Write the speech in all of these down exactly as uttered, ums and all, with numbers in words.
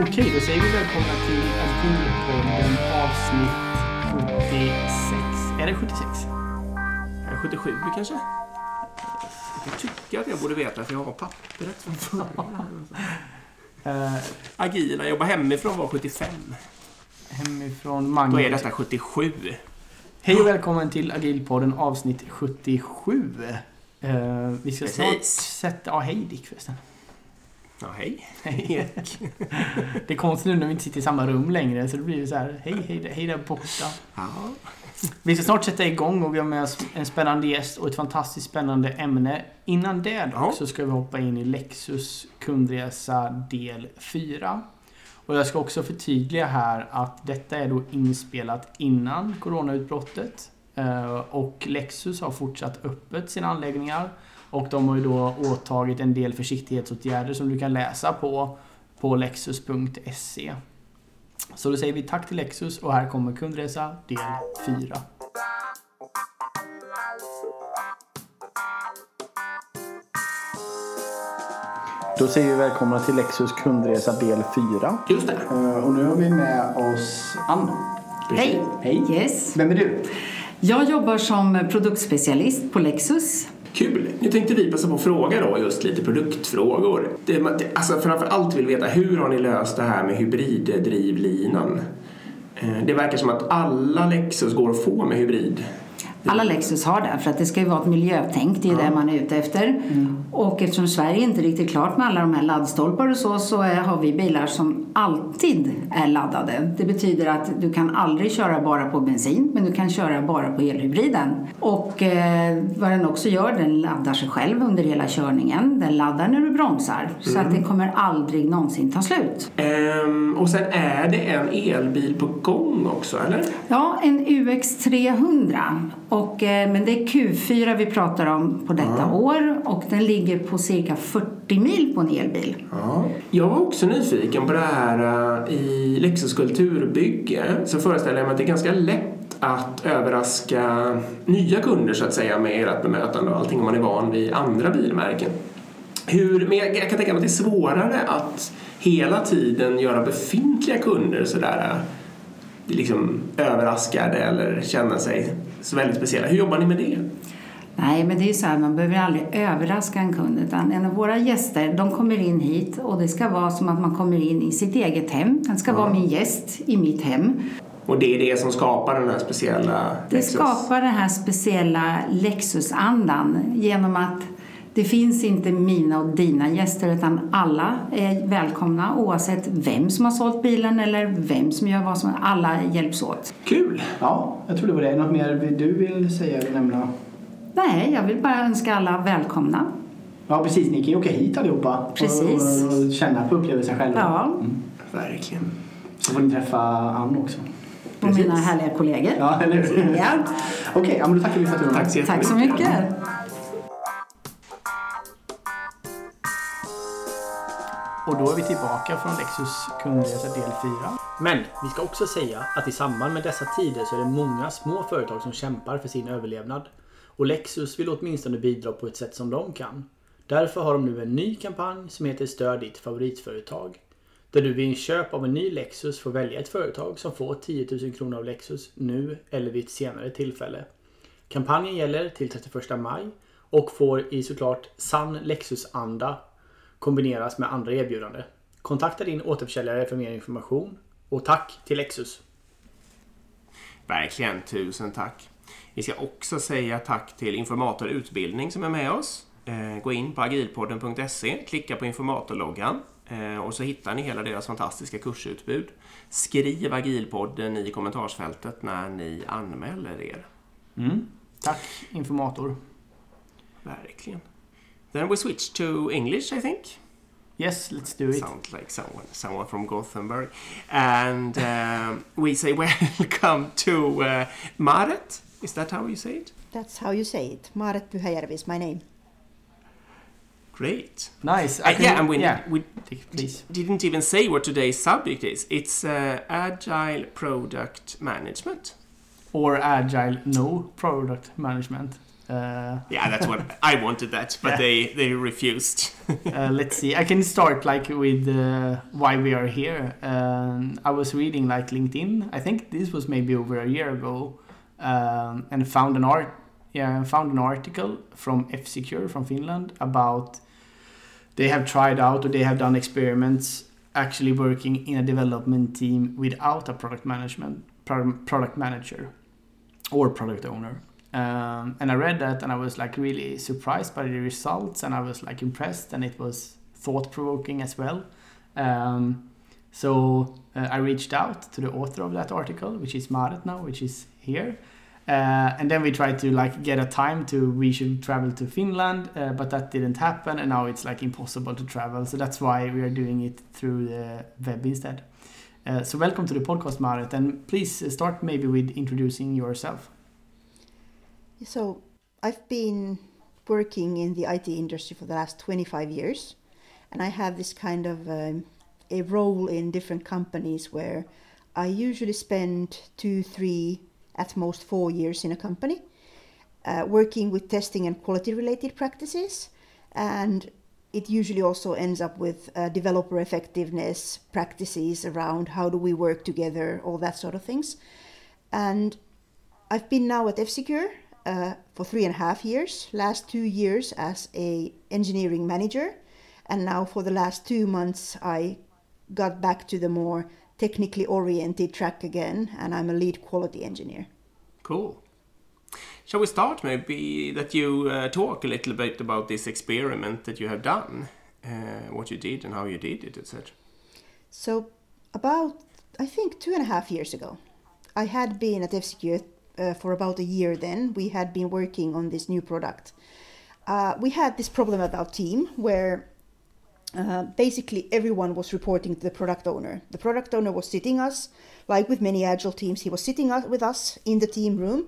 Okej, då säger vi välkomna till Agilpodden avsnitt sjuttiosex. Är det sjuttiosex? Är det sjuttiosju kanske? Jag tycker att jag borde veta för jag har pappret från förra. uh, Agila, jag jobbar hemifrån var sjuttiofem. Hemifrån Magnus. Då är det nästan sjuttiosju. Hej och välkommen till Agilpodden avsnitt sjuttiosju. Uh, vi ska snart sätta... Ja, hej Dick förresten. Ja, hej. Hej. Det är konstigt nu när vi inte sitter i samma rum längre så det blir så här, hej, hej, hej där borta. Ja. Vi ska snart sätta igång och vi har med oss en spännande gäst och ett fantastiskt spännande ämne. Innan det då ja. så ska vi hoppa in i Lexus kundresa del fyra. Och jag ska också förtydliga här att detta är då inspelat innan coronautbrottet. Och Lexus har fortsatt öppet sina anläggningar. Och de har ju då åtagit en del försiktighetsåtgärder som du kan läsa på på lexus punkt se. Så då säger vi tack till Lexus och här kommer kundresa del fyra. Då säger vi välkomna till Lexus kundresa del fyra. Just det. Och nu har vi med oss Ann. Hej. Hej. Yes. Vem är du? Jag jobbar som produktspecialist på Lexus. Kul! Nu tänkte vi passa på att fråga då just lite produktfrågor. Det, alltså framförallt vill veta hur har ni löst det här med hybriddrivlinan? Det verkar som att alla Lexus går att få med hybrid. Alla Lexus har det för att det ska ju vara ett miljötänk, det är ja. det man är ute efter. Mm. Och eftersom Sverige inte riktigt klart med alla de här laddstolpar och så så är, har vi bilar som alltid är laddade. Det betyder att du kan aldrig köra bara på bensin men du kan köra bara på elhybriden. Och eh, vad den också gör, den laddar sig själv under hela körningen. Den laddar när du bromsar mm. så att det kommer aldrig någonsin ta slut. Um, och sen är det en elbil på gång också eller? Ja, en U X trehundra. Och, men det är Q fyra vi pratar om på detta ja. år och den ligger på cirka fyrtio mil på en elbil. Ja. Jag var också nyfiken på det här i Lexus kulturbygge så föreställer jag mig att det är ganska lätt att överraska nya kunder så att säga med ert bemötande och allting om man är van vid andra bilmärken. Hur, men jag, jag kan tänka mig att det är svårare att hela tiden göra befintliga kunder sådär liksom överraskade eller känna sig så väldigt speciella. Hur jobbar ni med det? Nej, men det är ju så här, man behöver aldrig överraska en kund utan en av våra gäster, de kommer in hit och det ska vara som att man kommer in i sitt eget hem. Den ska mm. vara min gäst i mitt hem. Och det är det som skapar den här speciella det Lexus. skapar den här speciella Lexus-andan genom att det finns inte mina och dina gäster utan alla är välkomna oavsett vem som har sålt bilen eller vem som gör vad som alla hjälps åt. Kul! Ja, jag tror det var det. Något mer du vill säga eller nämna? Nej, jag vill bara önska alla välkomna. Ja, precis. Ni kan ju åka hit allihopa. Precis. Och, och känna på upplevelsen själva. Ja. Mm. Verkligen. Så får ni träffa Ann också. Och precis. Mina härliga kollegor. Ja, eller hur? Ja. Okej, ja, men då tackar vi för att du var med. Tack så mycket. Tack så mycket. Och då är vi tillbaka från Lexus kundresa del fyra. Men vi ska också säga att i samband med dessa tider så är det många små företag som kämpar för sin överlevnad. Och Lexus vill åtminstone bidra på ett sätt som de kan. Därför har de nu en ny kampanj som heter Stöd ditt favoritföretag. Där du vid inköp av en ny Lexus får välja ett företag som får tio tusen kronor av Lexus nu eller vid ett senare tillfälle. Kampanjen gäller till trettioförsta maj och får i såklart sann Lexus-anda kombineras med andra erbjudande. Kontakta din återförsäljare för mer information. Och tack till Lexus. Verkligen, tusen tack. Vi ska också säga tack till Informator Utbildning som är med oss. Gå in på agilpodden punkt se, klicka på informatorloggan och så hittar ni hela deras fantastiska kursutbud. Skriv Agilpodden i kommentarsfältet när ni anmäler er. Mm. Tack Informator. Verkligen. Then we switch to English, I think. Yes, let's do it. Sounds like someone, someone from Gothenburg. And um, we say welcome to uh, Marit. Is that how you say it? That's how you say it. Marit Puhair is my name. Great. Nice. Uh, yeah, and we, yeah. we Please. didn't even say what today's subject is. It's uh, Agile Product Management. Or Agile No Product Management. Uh, yeah, that's what I wanted that, but yeah. they, they refused. uh, let's see. I can start like with uh, why we are here. Um, I was reading like LinkedIn. I think this was maybe over a year ago, um, and found an art. Yeah, found an article from F-Secure from Finland about they have tried out or they have done experiments actually working in a development team without a product management product manager or product owner. Um, and I read that and I was like really surprised by the results, and I was like impressed, and it was thought-provoking as well. Um, so uh, I reached out to the author of that article, which is Marit now, which is here. Uh, and then we tried to like get a time to, we should travel to Finland, uh, but that didn't happen. And now it's like impossible to travel. So that's why we are doing it through the web instead. Uh, so welcome to the podcast, Marit. And please start maybe with introducing yourself. So I've been working in the I T industry for the last twenty-five years, and I have this kind of um, a role in different companies where I usually spend two, three, at most four years in a company, uh, working with testing and quality related practices. And it usually also ends up with uh, developer effectiveness practices around how do we work together, all that sort of things. And I've been now at F-Secure Uh, for three and a half years, last two years as a engineering manager. And now for the last two months, I got back to the more technically oriented track again, and I'm a lead quality engineer. Cool. Shall we start maybe that you uh, talk a little bit about this experiment that you have done, uh, what you did and how you did it, et cetera? So about, I think, two and a half years ago, I had been at F-Secure Uh, for about a year then. We had been working on this new product. Uh, we had this problem at our team where uh, basically everyone was reporting to the product owner. The product owner was sitting us, like with many agile teams, he was sitting us, with us in the team room.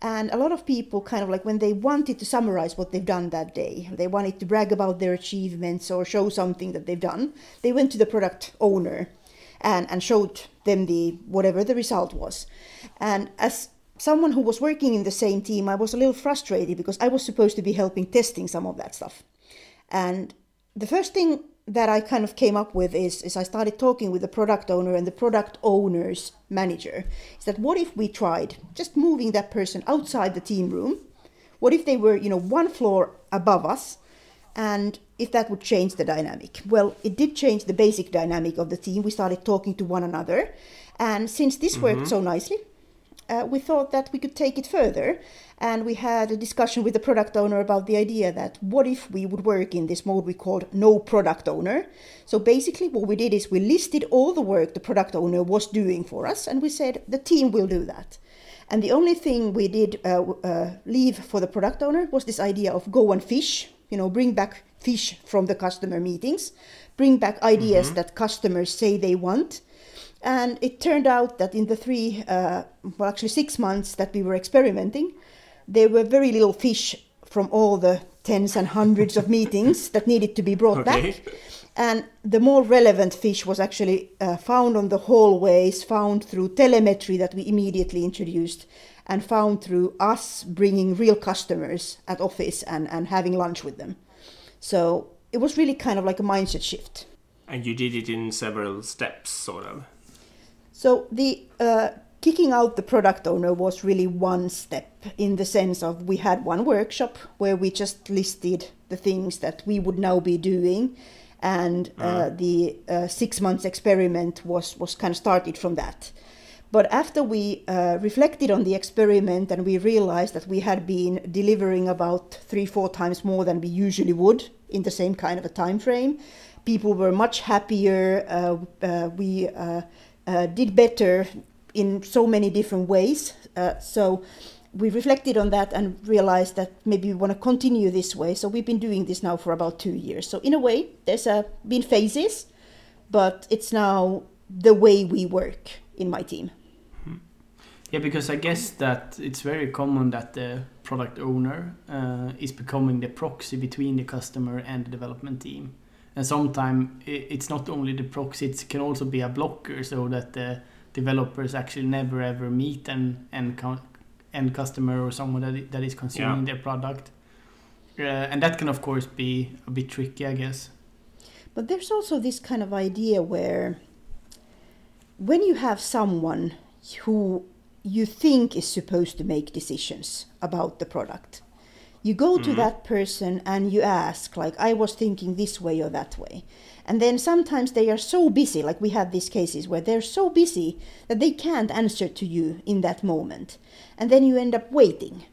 And a lot of people kind of like when they wanted to summarize what they've done that day, they wanted to brag about their achievements or show something that they've done, they went to the product owner and, and showed them the whatever the result was. And as someone who was working in the same team, I was a little frustrated because I was supposed to be helping testing some of that stuff. And the first thing that I kind of came up with is, is I started talking with the product owner and the product owner's manager. Is that what if we tried just moving that person outside the team room? What if they were, you know, one floor above us? And if that would change the dynamic? Well, it did change the basic dynamic of the team. We started talking to one another. And since this mm-hmm. worked so nicely, Uh, we thought that we could take it further, and we had a discussion with the product owner about the idea that what if we would work in this mode we called no product owner. So basically what we did is we listed all the work the product owner was doing for us, and we said the team will do that. And the only thing we did uh, uh, leave for the product owner was this idea of go and fish, you know, bring back fish from the customer meetings, bring back ideas mm-hmm. that customers say they want. And it turned out that in the three, uh, well, actually six months that we were experimenting, there were very little fish from all the tens and hundreds of meetings that needed to be brought okay. back. And the more relevant fish was actually uh, found on the hallways, found through telemetry that we immediately introduced, and found through us bringing real customers at office and, and having lunch with them. So it was really kind of like a mindset shift. And you did it in several steps, sort of. So the uh, kicking out the product owner was really one step, in the sense of we had one workshop where we just listed the things that we would now be doing. And uh, uh. the uh, six months experiment was, was kind of started from that. But after we uh, reflected on the experiment and we realized that we had been delivering about three, four times more than we usually would in the same kind of a time frame, people were much happier. Uh, uh, we... Uh, Uh, did better in so many different ways. Uh, so we reflected on that and realized that maybe we want to continue this way. So we've been doing this now for about two years. So in a way, there's uh, been phases, but it's now the way we work in my team. Yeah, because I guess that it's very common that the product owner uh, is becoming the proxy between the customer and the development team. And sometimes it's not only the proxy, it can also be a blocker so that the developers actually never ever meet and, and end customer or someone that, that is consuming yeah. their product. Uh, and that can, of course, be a bit tricky, I guess. But there's also this kind of idea where when you have someone who you think is supposed to make decisions about the product, you go to mm-hmm. that person and you ask, like, I was thinking this way or that way. And then sometimes they are so busy, like we had these cases where they're so busy that they can't answer to you in that moment. And then you end up waiting.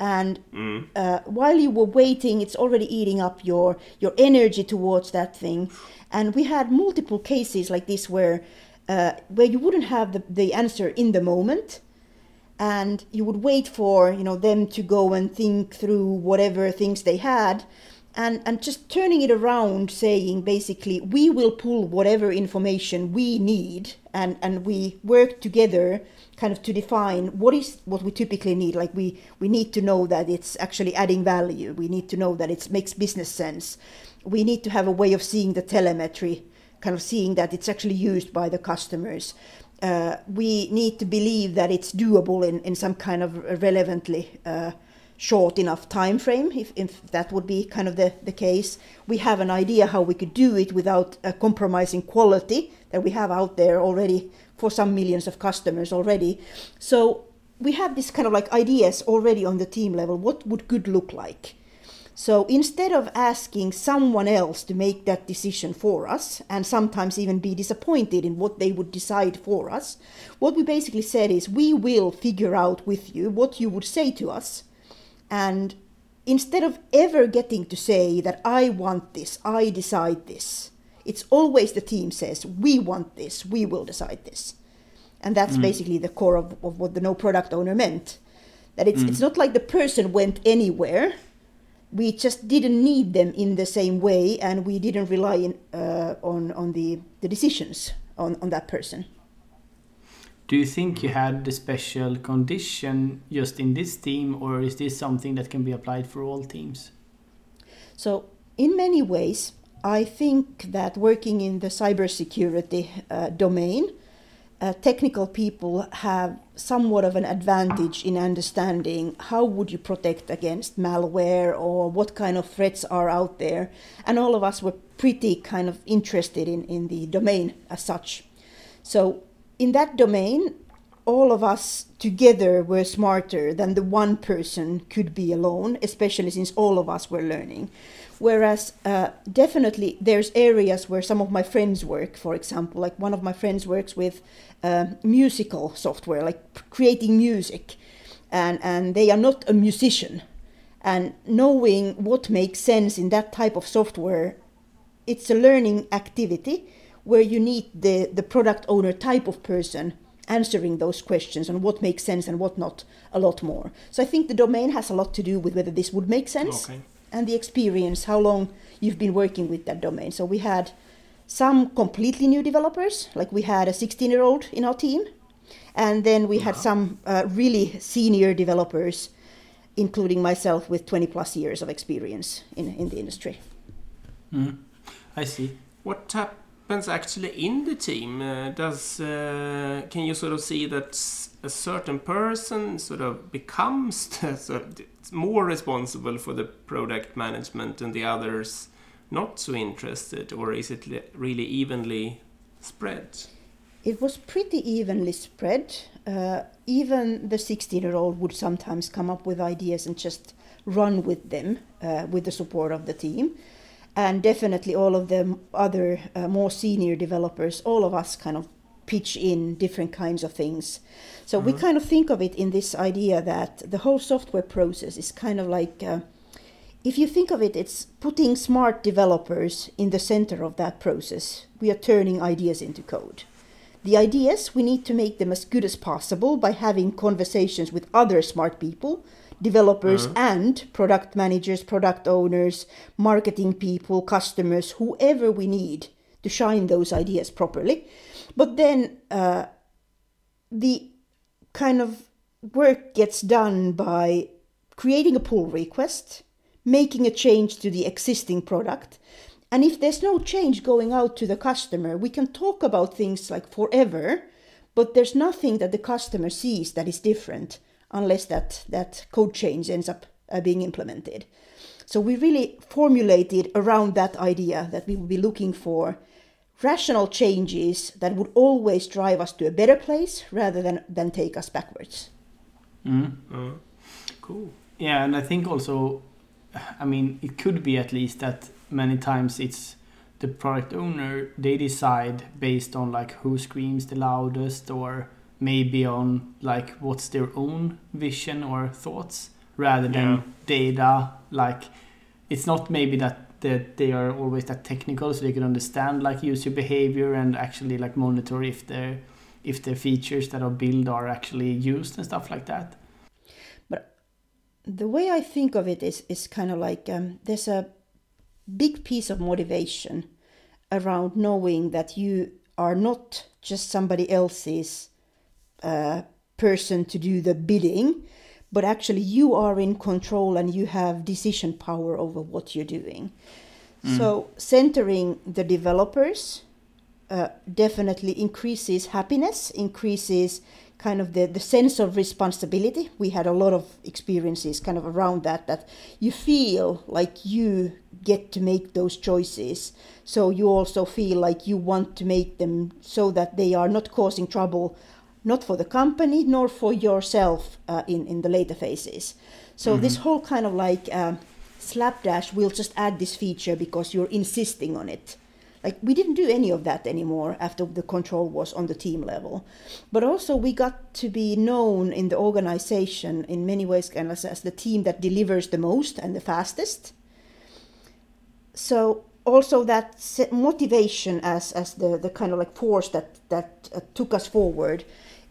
And mm. uh, while you were waiting, it's already eating up your, your energy towards that thing. And we had multiple cases like this where uh, where you wouldn't have the, the answer in the moment. And you would wait for, you know, them to go and think through whatever things they had. And, and just turning it around, saying basically, we will pull whatever information we need, and, and we work together kind of to define what is what we typically need. Like we, we need to know that it's actually adding value. We need to know that it makes business sense. We need to have a way of seeing the telemetry, kind of seeing that it's actually used by the customers. Uh, we need to believe that it's doable in, in some kind of relevantly uh, short enough time frame, if, if that would be kind of the, the case. We have an idea how we could do it without uh, compromising quality that we have out there already for some millions of customers already. So we have this kind of like ideas already on the team level. What would good look like? So instead of asking someone else to make that decision for us, and sometimes even be disappointed in what they would decide for us, what we basically said is, we will figure out with you what you would say to us. And instead of ever getting to say that I want this, I decide this, it's always the team says, we want this, we will decide this. And that's mm. basically the core of, of what the no product owner meant. That it's mm. it's not like the person went anywhere. We just didn't need them in the same way, and we didn't rely in, uh, on on the, the decisions on, on that person. Do you think you had the special condition just in this team, or is this something that can be applied for all teams? So in many ways, I think that working in the cybersecurity uh, domain, Uh, technical people have somewhat of an advantage in understanding how would you protect against malware or what kind of threats are out there. And all of us were pretty kind of interested in, in the domain as such. So in that domain, all of us together were smarter than the one person could be alone, especially since all of us were learning. Whereas uh, definitely there's areas where some of my friends work, for example, like one of my friends works with uh, musical software, like creating music, and, and they are not a musician. And knowing what makes sense in that type of software, it's a learning activity where you need the, the product owner type of person answering those questions on what makes sense and what not a lot more. So I think the domain has a lot to do with whether this would make sense. Okay. And the experience, how long you've been working with that domain. So we had some completely new developers, like we had a sixteen-year-old in our team. And then we wow. had some uh, really senior developers, including myself, with twenty plus years of experience in, in the industry. Mm. I see. What happens actually in the team? Uh, does uh, can you sort of see that a certain person sort of becomes the, sort of, more responsible for the product management and the others not so interested, or is it li- really evenly spread? It was pretty evenly spread. Uh, even the sixteen-year-old would sometimes come up with ideas and just run with them uh, with the support of the team. And definitely all of the other uh, more senior developers, all of us kind of pitch in different kinds of things. So mm-hmm. we kind of think of it in this idea that the whole software process is kind of like, uh, if you think of it, it's putting smart developers in the center of that process. We are turning ideas into code. The ideas, we need to make them as good as possible by having conversations with other smart people, developers mm-hmm. and product managers, product owners, marketing people, customers, whoever we need to shine those ideas properly. But then uh, the kind of work gets done by creating a pull request, making a change to the existing product. And if there's no change going out to the customer, we can talk about things like forever, but there's nothing that the customer sees that is different unless that, that code change ends up uh, being implemented. So we really formulated around that idea that we would be looking for rational changes that would always drive us to a better place rather than, than take us backwards. Mm. Uh, cool. Yeah, and I think also, I mean, it could be at least that many times it's the product owner, they decide based on like who screams the loudest or maybe on like what's their own vision or thoughts rather than yeah. data. Like it's not maybe that that they are always that technical so they can understand like user behavior and actually like monitor if their if their features that are built are actually used and stuff like that. But the way I think of it is is kind of like um, there's a big piece of motivation around knowing that you are not just somebody else's uh, person to do the bidding, but actually you are in control and you have decision power over what you're doing. Mm. So centering the developers uh, definitely increases happiness, increases kind of the, the sense of responsibility. We had a lot of experiences kind of around that, that you feel like you get to make those choices. So you also feel like you want to make them so that they are not causing trouble, not for the company, nor for yourself uh, in, in the later phases. So mm-hmm. this whole kind of like uh, slapdash, we'll just add this feature because you're insisting on it. Like we didn't do any of that anymore after the control was on the team level. But also we got to be known in the organization in many ways kind of as the team that delivers the most and the fastest. So also that motivation as, as the, the kind of like force that, that uh, took us forward,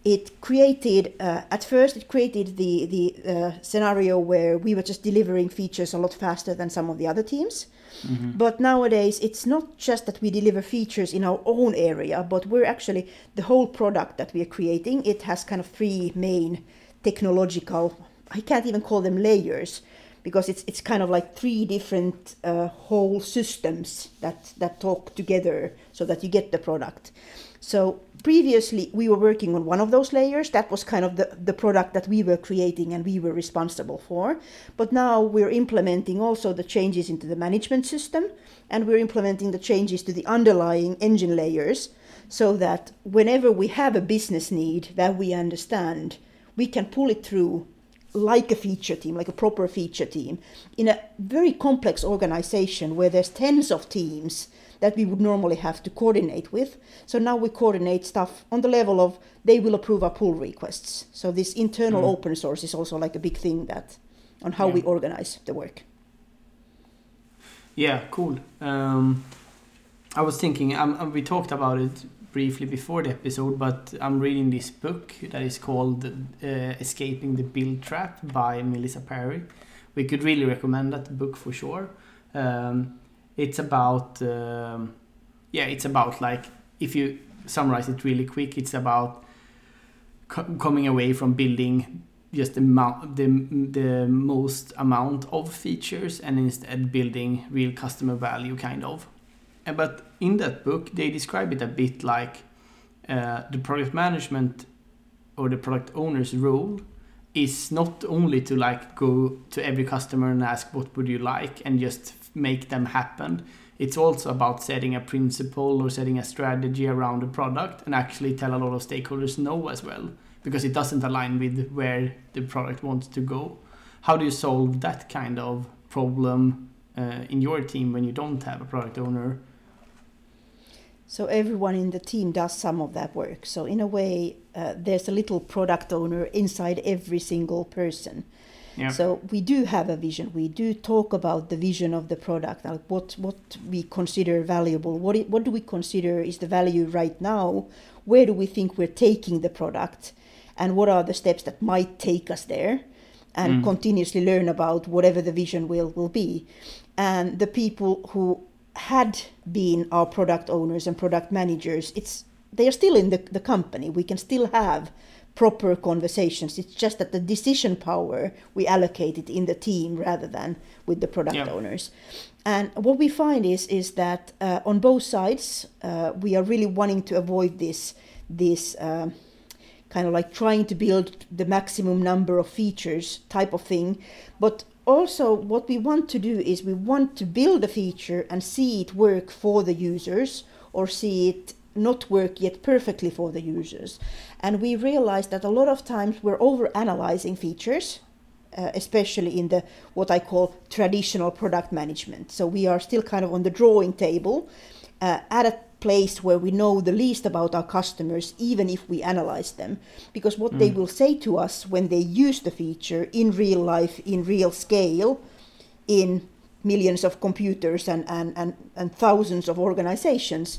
it created, uh, at first it created the, the uh, scenario where we were just delivering features a lot faster than some of the other teams. Mm-hmm. But nowadays it's not just that we deliver features in our own area, but we're actually, the whole product that we are creating, it has kind of three main technological, I can't even call them layers, because it's it's kind of like three different uh, whole systems that, that talk together so that you get the product. So previously we were working on one of those layers. That was kind of the, the product that we were creating and we were responsible for. But now we're implementing also the changes into the management system, and we're implementing the changes to the underlying engine layers so that whenever we have a business need that we understand, we can pull it through like a feature team, like a proper feature team, in a very complex organization where there's tens of teams that we would normally have to coordinate with. So now we coordinate stuff on the level of they will approve our pull requests. So this internal mm. open source is also like a big thing that on how yeah. we organize the work. Yeah, cool. Um, I was thinking, um, we talked about it briefly before the episode, but I'm reading this book that is called uh, Escaping the Build Trap by Melissa Perry. We could really recommend that book for sure. Um, it's about, um, yeah, it's about like, if you summarize it really quick, it's about co- coming away from building just the, amount, the, the most amount of features and instead building real customer value kind of. But in that book, they describe it a bit like uh, the product management or the product owner's role is not only to like go to every customer and ask what would you like and just make them happen. It's also about setting a principle or setting a strategy around the product and actually tell a lot of stakeholders no as well, because it doesn't align with where the product wants to go. How do you solve that kind of problem uh, in your team when you don't have a product owner? So everyone in the team does some of that work. So in a way, uh, there's a little product owner inside every single person. Yeah. So we do have a vision. We do talk about the vision of the product, like what, what we consider valuable. What it, what do we consider is the value right now? Where do we think we're taking the product? And what are the steps that might take us there? And mm. continuously learn about whatever the vision will, will be. And the people who had been our product owners and product managers, it's they are still in the, the company. We can still have proper conversations. It's just that the decision power we allocate it in the team rather than with the product yeah. owners. And what we find is is that uh, on both sides uh, we are really wanting to avoid this this uh, kind of like trying to build the maximum number of features type of thing. But also what we want to do is we want to build a feature and see it work for the users or see it not work yet perfectly for the users. And we realize that a lot of times we're over-analyzing features, uh, especially in the what I call traditional product management. So we are still kind of on the drawing table uh, at a place where we know the least about our customers, even if we analyze them, because what mm. they will say to us when they use the feature in real life, in real scale, in millions of computers and, and, and, and thousands of organizations,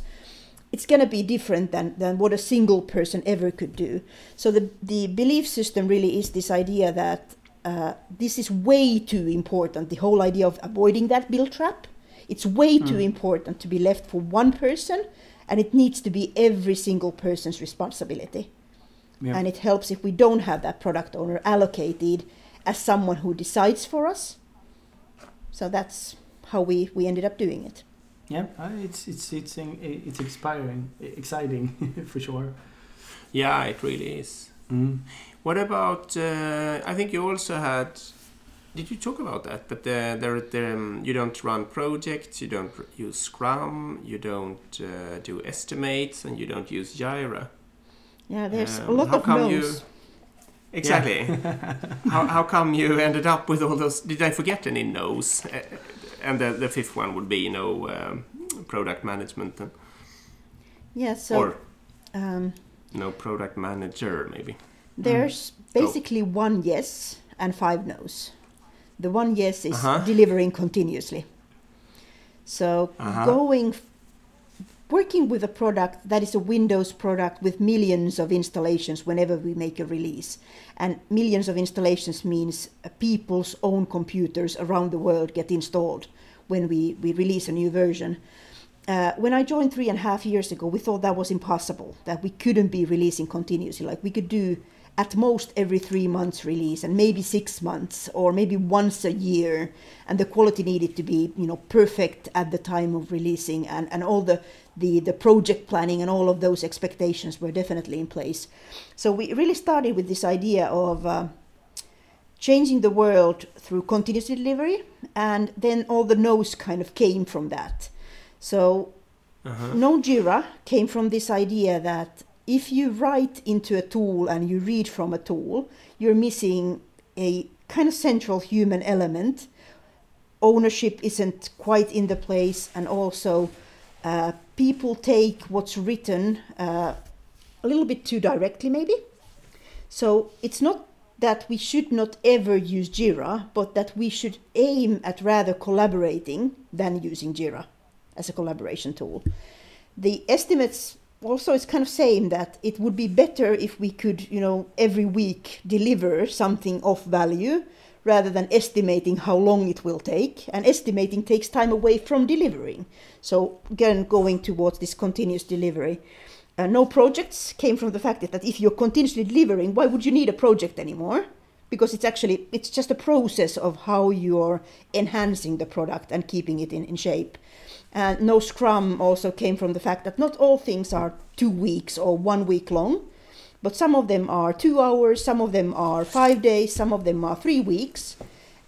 it's going to be different than, than what a single person ever could do. So the, the belief system really is this idea that uh, this is way too important, the whole idea of avoiding that build trap. It's way too mm. important to be left for one person, and it needs to be every single person's responsibility. Yeah. And it helps if we don't have that product owner allocated as someone who decides for us. So that's how we, we ended up doing it. Yeah, it's it's it's it's inspiring, exciting for sure. Yeah, it really is. Mm. What about? Uh, I think you also had. Did you talk about that? But the, the, the, um, you don't run projects, you don't use Scrum, you don't uh, do estimates, and you don't use Jira. Yeah, there's um, a lot of no's. Exactly. Yeah. how how come you ended up with all those? Did I forget any no's? Uh, And the, the fifth one would be, you know, um, product management. Yeah, so, or um, no product manager, maybe. There's mm. basically oh. one yes and five no's. The one yes is uh-huh. delivering continuously. So uh-huh. going, working with a product that is a Windows product with millions of installations whenever we make a release. And millions of installations means people's own computers around the world get installed when we, we release a new version. Uh, when I joined three and a half years ago, we thought that was impossible, that we couldn't be releasing continuously. Like we could do at most every three months release and maybe six months or maybe once a year. And the quality needed to be, you know, perfect at the time of releasing, and, and all the The, the project planning and all of those expectations were definitely in place. So we really started with this idea of uh, changing the world through continuous delivery, and then all the no's kind of came from that. So uh-huh. no Jira came from this idea that if you write into a tool and you read from a tool, you're missing a kind of central human element. Ownership isn't quite in the place, and also Uh, people take what's written uh, a little bit too directly, maybe. So it's not that we should not ever use Jira, but that we should aim at rather collaborating than using Jira as a collaboration tool. The estimates also is kind of saying that it would be better if we could, you know, every week deliver something of value rather than estimating how long it will take. And estimating takes time away from delivering. So again, going towards this continuous delivery. Uh, no projects came from the fact that if you're continuously delivering, why would you need a project anymore? Because it's actually, it's just a process of how you're enhancing the product and keeping it in, in shape. Uh, no Scrum also came from the fact that not all things are two weeks or one week long. But some of them are two hours, some of them are five days, some of them are three weeks.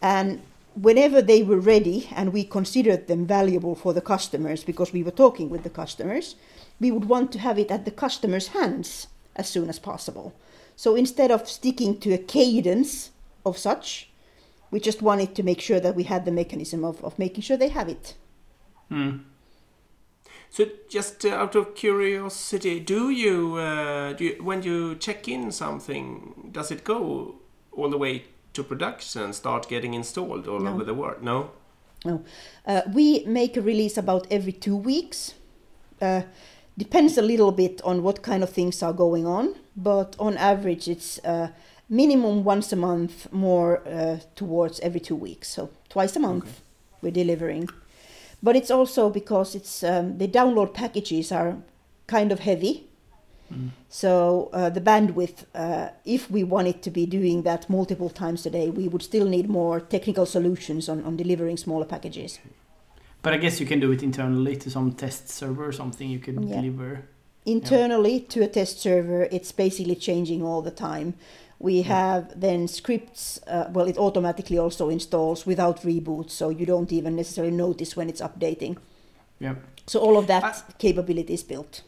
And whenever they were ready and we considered them valuable for the customers because we were talking with the customers, we would want to have it at the customer's hands as soon as possible. So instead of sticking to a cadence of such, we just wanted to make sure that we had the mechanism of, of making sure they have it. Hmm. So just uh, out of curiosity, do you, uh, do you, when you check in something, does it go all the way to production, start getting installed all no. over the world? No? No. Uh, we make a release about every two weeks. Uh, depends a little bit on what kind of things are going on, but on average it's uh, minimum once a month, more uh, towards every two weeks. So twice a month okay. we're delivering. But it's also because it's um, the download packages are kind of heavy. Mm. So uh, the bandwidth, uh, if we wanted to be doing that multiple times a day, we would still need more technical solutions on, on delivering smaller packages. But I guess you can do it internally to some test server or something you could yeah. deliver. internally yeah. to a test server. It's basically changing all the time. We have then scripts, uh, well, it automatically also installs without reboots, so you don't even necessarily notice when it's updating. Yep. So all of that I, capability is built.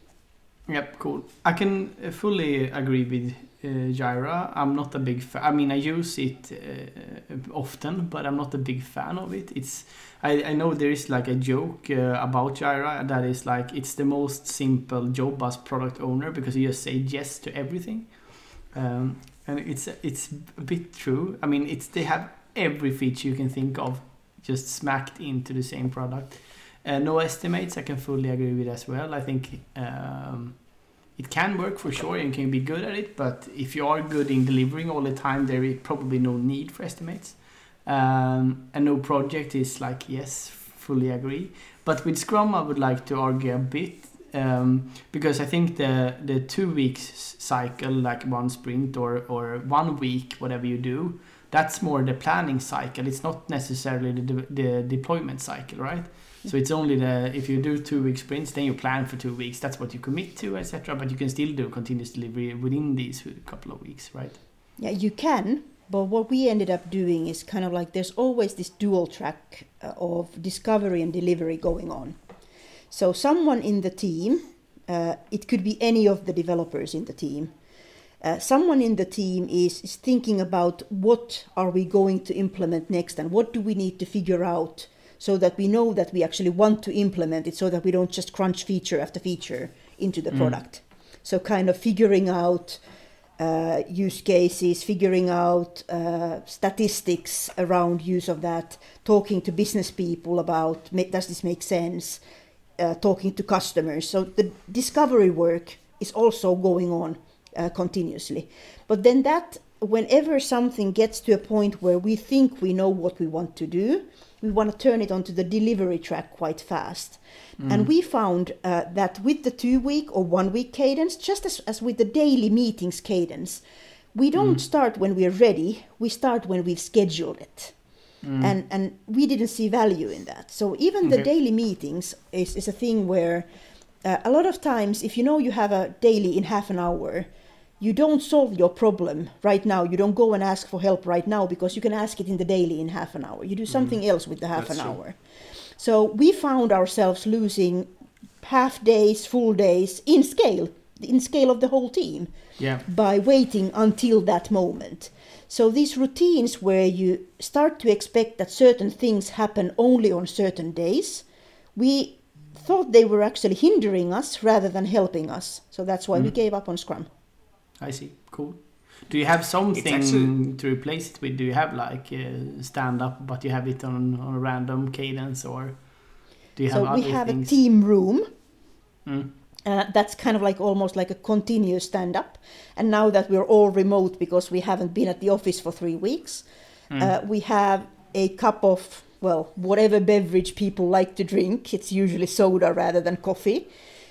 Yep, cool. I can fully agree with uh, Jira. I'm not a big fan. I mean, I use it uh, often, but I'm not a big fan of it. It's I, I know there is like a joke uh, about Jira that is like, it's the most simple job as product owner because you just say yes to everything. Um, and it's it's a bit true. I mean, it's they have every feature you can think of just smacked into the same product. Uh, no estimates, I can fully agree with as well. I think um, it can work for sure and can be good at it, but if you are good in delivering all the time, there is probably no need for estimates. Um, and no project is like, yes, fully agree. But with Scrum, I would like to argue a bit. Um, because I think the the two weeks cycle, like one sprint or, or one week, whatever you do, that's more the planning cycle. It's not necessarily the de- the deployment cycle, right? So it's only the if you do two week sprints, then you plan for two weeks. That's what you commit to, et cetera. But you can still do continuous delivery within these couple of weeks, right? Yeah, you can. But what we ended up doing is kind of like there's always this dual track of discovery and delivery going on. So someone in the team, uh, it could be any of the developers in the team, uh, someone in the team is, is thinking about what are we going to implement next and what do we need to figure out so that we know that we actually want to implement it so that we don't just crunch feature after feature into the mm. product. So kind of figuring out uh, use cases, figuring out uh, statistics around use of that, talking to business people about does this make sense? Uh, talking to customers. So the discovery work is also going on uh, continuously. But then that whenever something gets to a point where we think we know what we want to do, we want to turn it onto the delivery track quite fast. Mm. And we found uh, that with the two week or one week cadence, just as, as with the daily meetings cadence, we don't mm. start when we're ready, we start when we've scheduled it. Mm. And and we didn't see value in that. So even the okay. daily meetings is, is a thing where uh, a lot of times, if you know you have a daily in half an hour, you don't solve your problem right now. You don't go and ask for help right now because you can ask it in the daily in half an hour. You do something mm. else with the half That's an true. hour. So we found ourselves losing half days, full days in scale, in scale of the whole team yeah. by waiting until that moment. So these routines where you start to expect that certain things happen only on certain days, we thought they were actually hindering us rather than helping us. So that's why mm. we gave up on Scrum. I see. Cool. Do you have something actually... to replace it with? Do you have like uh, stand up, but you have it on, on a random cadence, or do you have so other things? So we have things? a team room. Mm. Uh, that's kind of like almost like a continuous stand-up. And now that we're all remote because we haven't been at the office for three weeks, mm. uh, we have a cup of, well, whatever beverage people like to drink. It's usually soda rather than coffee.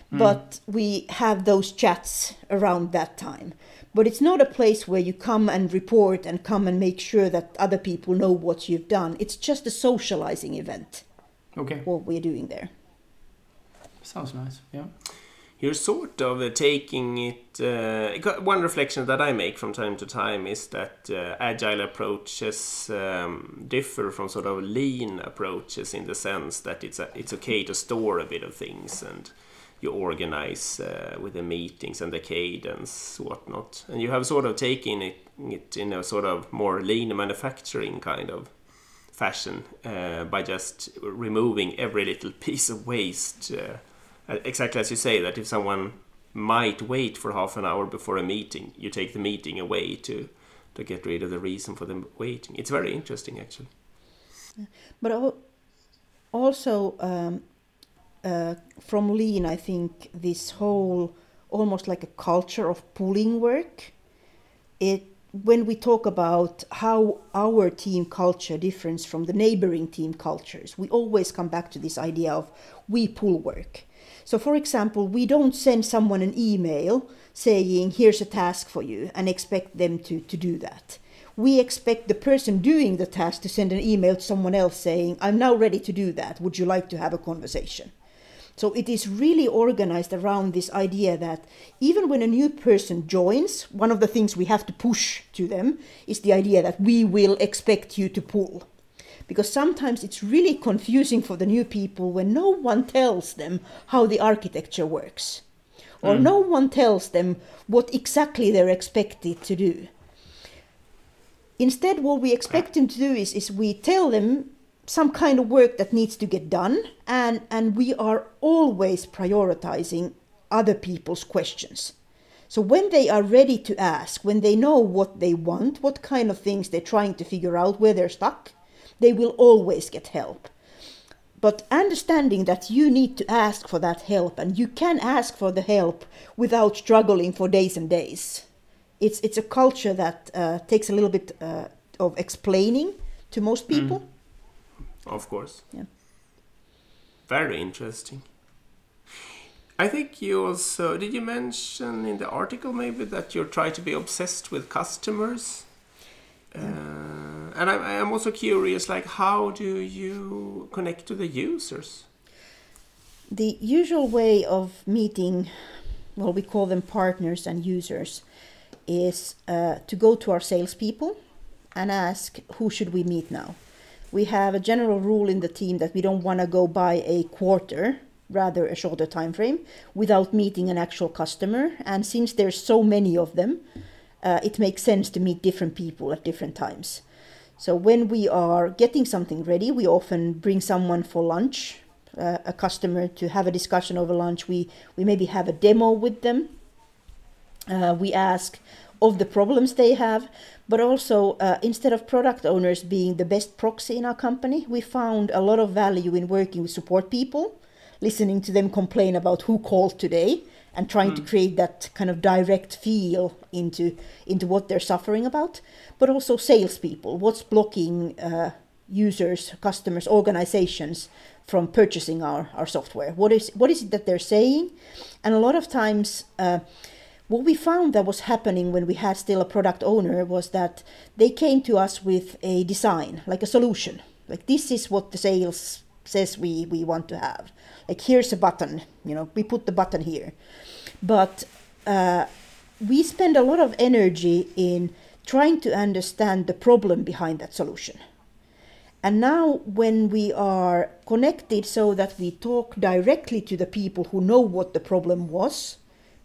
Mm. But we have those chats around that time. But it's not a place where you come and report and come and make sure that other people know what you've done. It's just a socializing event. Okay. What we're doing there. Sounds nice, yeah. You're sort of uh, taking it... Uh, one reflection that I make from time to time is that uh, agile approaches um, differ from sort of lean approaches in the sense that it's a, it's okay to store a bit of things and you organize uh, with the meetings and the cadence, whatnot. And you have sort of taken it, it in a sort of more lean manufacturing kind of fashion uh, by just removing every little piece of waste... Uh, Exactly as you say, that if someone might wait for half an hour before a meeting, you take the meeting away to, to get rid of the reason for them waiting. It's very interesting, actually. But also, um, uh, from Lean, I think this whole almost like a culture of pooling work, it when we talk about how our team culture differs from the neighboring team cultures, we always come back to this idea of we pool work. So, for example, we don't send someone an email saying, here's a task for you, and expect them to, to do that. We expect the person doing the task to send an email to someone else saying, I'm now ready to do that. Would you like to have a conversation? So it is really organized around this idea that even when a new person joins, one of the things we have to push to them is the idea that we will expect you to pull. Because sometimes it's really confusing for the new people when no one tells them how the architecture works. Or mm. no one tells them what exactly they're expected to do. Instead, what we expect them to do is, is we tell them some kind of work that needs to get done, and, and we are always prioritizing other people's questions. So when they are ready to ask, when they know what they want, what kind of things they're trying to figure out, where they're stuck, they will always get help. But understanding that you need to ask for that help, and you can ask for the help without struggling for days and days. It's it's a culture that uh, takes a little bit uh, of explaining to most people. Mm. Of course. Yeah. Very interesting. I think you also, did you mention in the article maybe that you try to be obsessed with customers? Yeah. Uh, And I'm also curious, like, how do you connect to the users? The usual way of meeting, well, we call them partners and users, is uh, to go to our salespeople and ask, who should we meet now? We have a general rule in the team that we don't want to go by a quarter, rather a shorter time frame, without meeting an actual customer. And since there's so many of them, uh, it makes sense to meet different people at different times. So when we are getting something ready, we often bring someone for lunch, uh, a customer, to have a discussion over lunch. We we maybe have a demo with them. Uh, we ask of the problems they have, but also uh, instead of product owners being the best proxy in our company, we found a lot of value in working with support people, listening to them complain about who called today and trying mm. to create that kind of direct feel into into what they're suffering about. But also salespeople, what's blocking uh, users, customers, organizations from purchasing our, our software? What is what is it that they're saying? And a lot of times, uh, what we found that was happening when we had still a product owner was that they came to us with a design, like a solution. Like, this is what the sales says we, we want to have. Like, here's a button, you know, we put the button here. But uh, we spend a lot of energy in trying to understand the problem behind that solution. And now when we are connected so that we talk directly to the people who know what the problem was,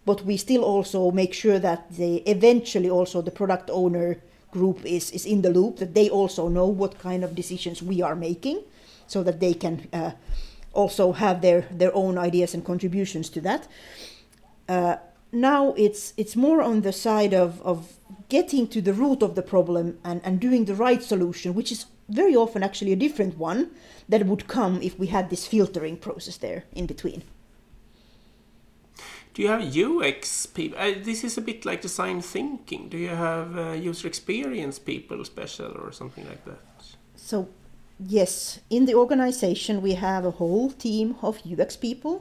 but we still also make sure that they eventually also the product owner group is, is in the loop, that they also know what kind of decisions we are making so that they can uh, also have their, their own ideas and contributions to that. Uh, now it's it's more on the side of, of getting to the root of the problem and, and doing the right solution, which is very often actually a different one that would come if we had this filtering process there in between. Do you have U X people? Uh, this is a bit like design thinking. Do you have uh, user experience people special or something like that? So yes, in the organization we have a whole team of U X people.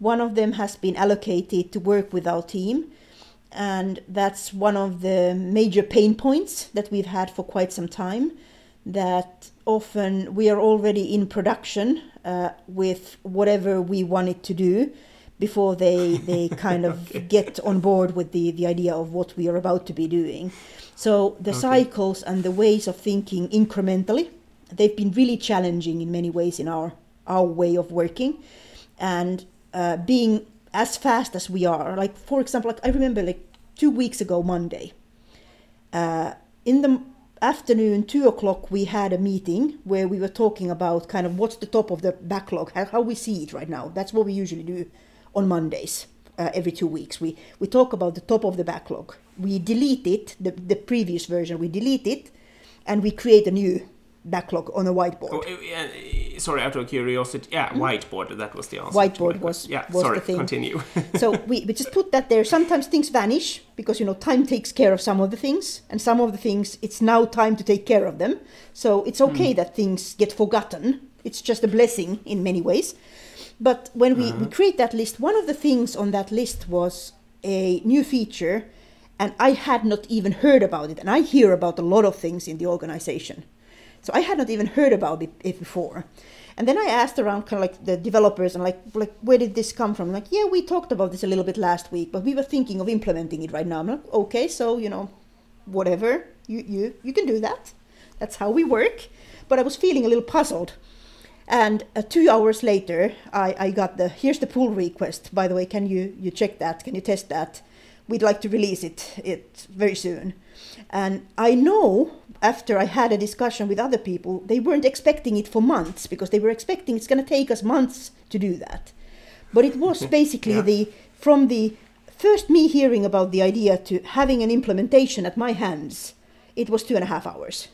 One of them has been allocated to work with our team. And that's one of the major pain points that we've had for quite some time, that often we are already in production uh, with whatever we wanted to do before they, they kind of okay. get on board with the, the idea of what we are about to be doing. So the okay. cycles and the ways of thinking incrementally, they've been really challenging in many ways in our, our way of working. And uh, being as fast as we are, like, for example, like I remember like two weeks ago, Monday, uh, in the afternoon, two o'clock, we had a meeting where we were talking about kind of what's the top of the backlog, how, how we see it right now. That's what we usually do on Mondays, uh, every two weeks. We we talk about the top of the backlog. We delete it, the, the previous version, we delete it, and we create a new backlog on a whiteboard. Oh, uh, sorry, out of curiosity. Yeah, mm-hmm. whiteboard, that was the answer. Whiteboard was, yeah, was sorry, the thing. Continue. So we, we just put that there. Sometimes things vanish because, you know, time takes care of some of the things, and some of the things, it's now time to take care of them. So it's okay mm. that things get forgotten. It's just a blessing in many ways. But when we, mm-hmm. we create that list, one of the things on that list was a new feature, and I had not even heard about it. And I hear about a lot of things in the organization. So I had not even heard about it before. And then I asked around kind of like the developers and like, like, where did this come from? I'm like, yeah, we talked about this a little bit last week, but we were thinking of implementing it right now. I'm like, okay, so, you know, whatever, you, you, you can do that. That's how we work. But I was feeling a little puzzled. And uh, two hours later, I, I got the, here's the pull request. By the way, can you, you check that? Can you test that? We'd like to release it, it very soon. And I know after I had a discussion with other people, they weren't expecting it for months because they were expecting it's going to take us months to do that. But it was basically yeah. the from the first me hearing about the idea to having an implementation at my hands, it was two and a half hours.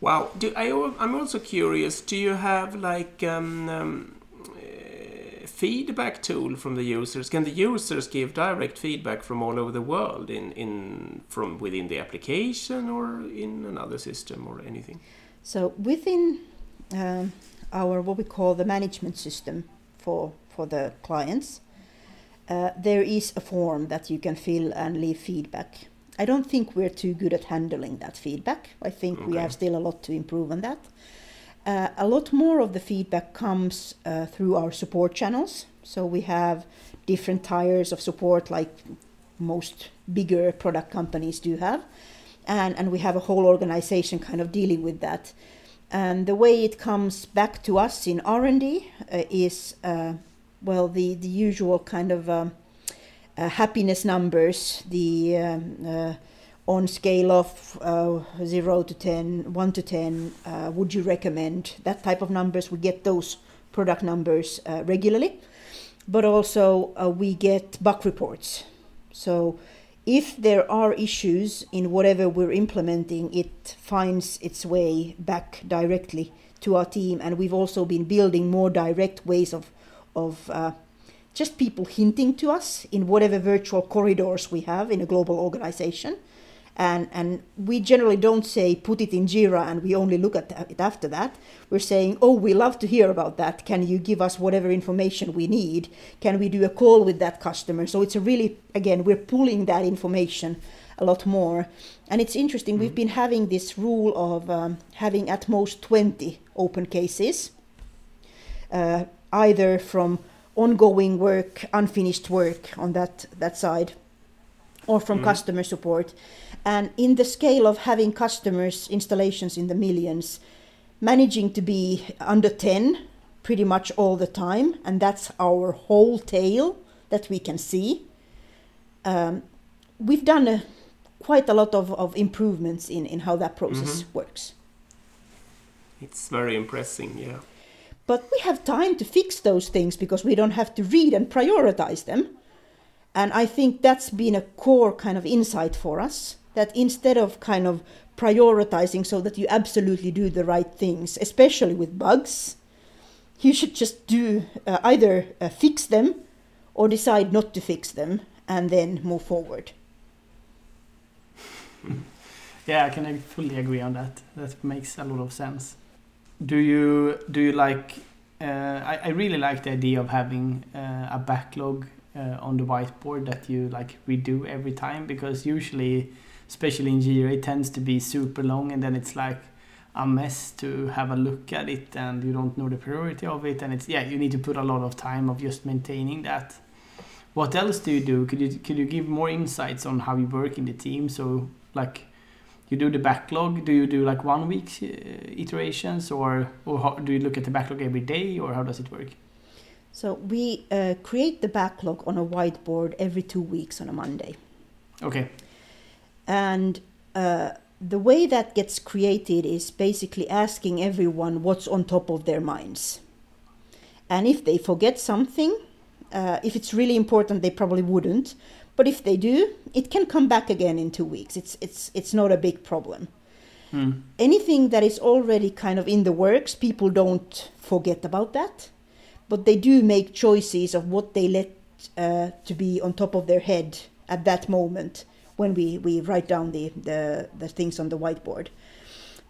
Wow. Do I, I'm also curious, do you have like um, um, uh, feedback tool from the users? Can the users give direct feedback from all over the world in, in from within the application or in another system or anything? So within uh, our what we call the management system for, for the clients, uh, there is a form that you can fill and leave feedback. I don't think we're too good at handling that feedback. I think okay. we have still a lot to improve on that. Uh, a lot more of the feedback comes uh, through our support channels. So we have different tiers of support like most bigger product companies do have. And, and we have a whole organization kind of dealing with that. And the way it comes back to us in R and D uh, is, uh, well, the, the usual kind of... Um, Uh, happiness numbers, the um, uh, on scale of uh, zero to ten, one to ten, uh, would you recommend that type of numbers? We get those product numbers uh, regularly, but also uh, we get bug reports. So if there are issues in whatever we're implementing, it finds its way back directly to our team. And we've also been building more direct ways of, of uh, just people hinting to us in whatever virtual corridors we have in a global organization. And and we generally don't say, put it in Jira, and we only look at it after that. We're saying, oh, we love to hear about that. Can you give us whatever information we need? Can we do a call with that customer? So it's a really, again, we're pulling that information a lot more. And it's interesting, mm-hmm. we've been having this rule of um, having at most twenty open cases, uh, either from ongoing work, unfinished work on that, that side, or from mm. customer support. And in the scale of having customers' installations in the millions, managing to be under ten pretty much all the time, and that's our whole tail that we can see. Um, we've done a, quite a lot of, of improvements in, in how that process mm-hmm. works. It's very impressive, yeah. But we have time to fix those things because we don't have to read and prioritize them. And I think that's been a core kind of insight for us, that instead of kind of prioritizing so that you absolutely do the right things, especially with bugs, you should just do uh, either uh, fix them or decide not to fix them and then move forward. Yeah, I can fully agree on that. That makes a lot of sense. Do you do you like? Uh, I, I really like the idea of having uh, a backlog uh, on the whiteboard that you like redo every time, because usually, especially in Jira, it tends to be super long and then it's like a mess to have a look at it and you don't know the priority of it, and it's yeah you need to put a lot of time of just maintaining that. What else do you do? Could you could you give more insights on how you work in the team? So like. You do the backlog, do you do like one week uh, iterations or, or how, do you look at the backlog every day, or how does it work? So we uh, create the backlog on a whiteboard every two weeks on a Monday. Okay. And uh, the way that gets created is basically asking everyone what's on top of their minds. And if they forget something, uh, if it's really important, they probably wouldn't. But if they do, it can come back again in two weeks. It's it's it's not a big problem. Mm. Anything that is already kind of in the works, people don't forget about that. But they do make choices of what they let uh, to be on top of their head at that moment when we, we write down the, the, the things on the whiteboard.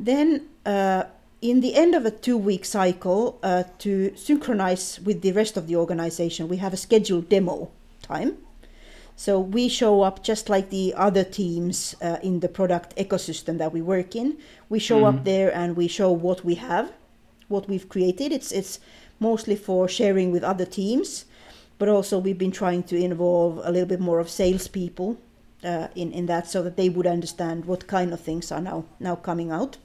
Then uh, in the end of a two-week cycle, uh, to synchronize with the rest of the organization, we have a scheduled demo time. So we show up just like the other teams uh, in the product ecosystem that we work in. We show mm. up there and we show what we have, what we've created. It's it's mostly for sharing with other teams, but also we've been trying to involve a little bit more of salespeople uh, in in that, so that they would understand what kind of things are now now coming out.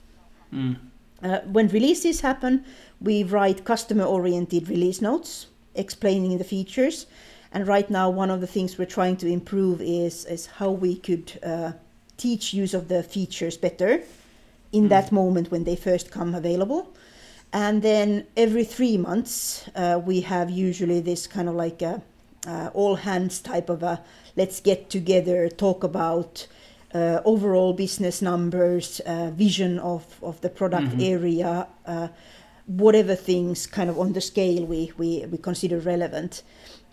Mm. Uh, when releases happen, we write customer-oriented release notes explaining the features. And right now, one of the things we're trying to improve is is how we could uh, teach use of the features better in mm. that moment when they first come available. And then every three months, uh, we have usually this kind of like a uh, all hands type of a let's get together, talk about Uh, overall business numbers, uh, vision of, of the product mm-hmm. area, uh, whatever things kind of on the scale we, we, we consider relevant.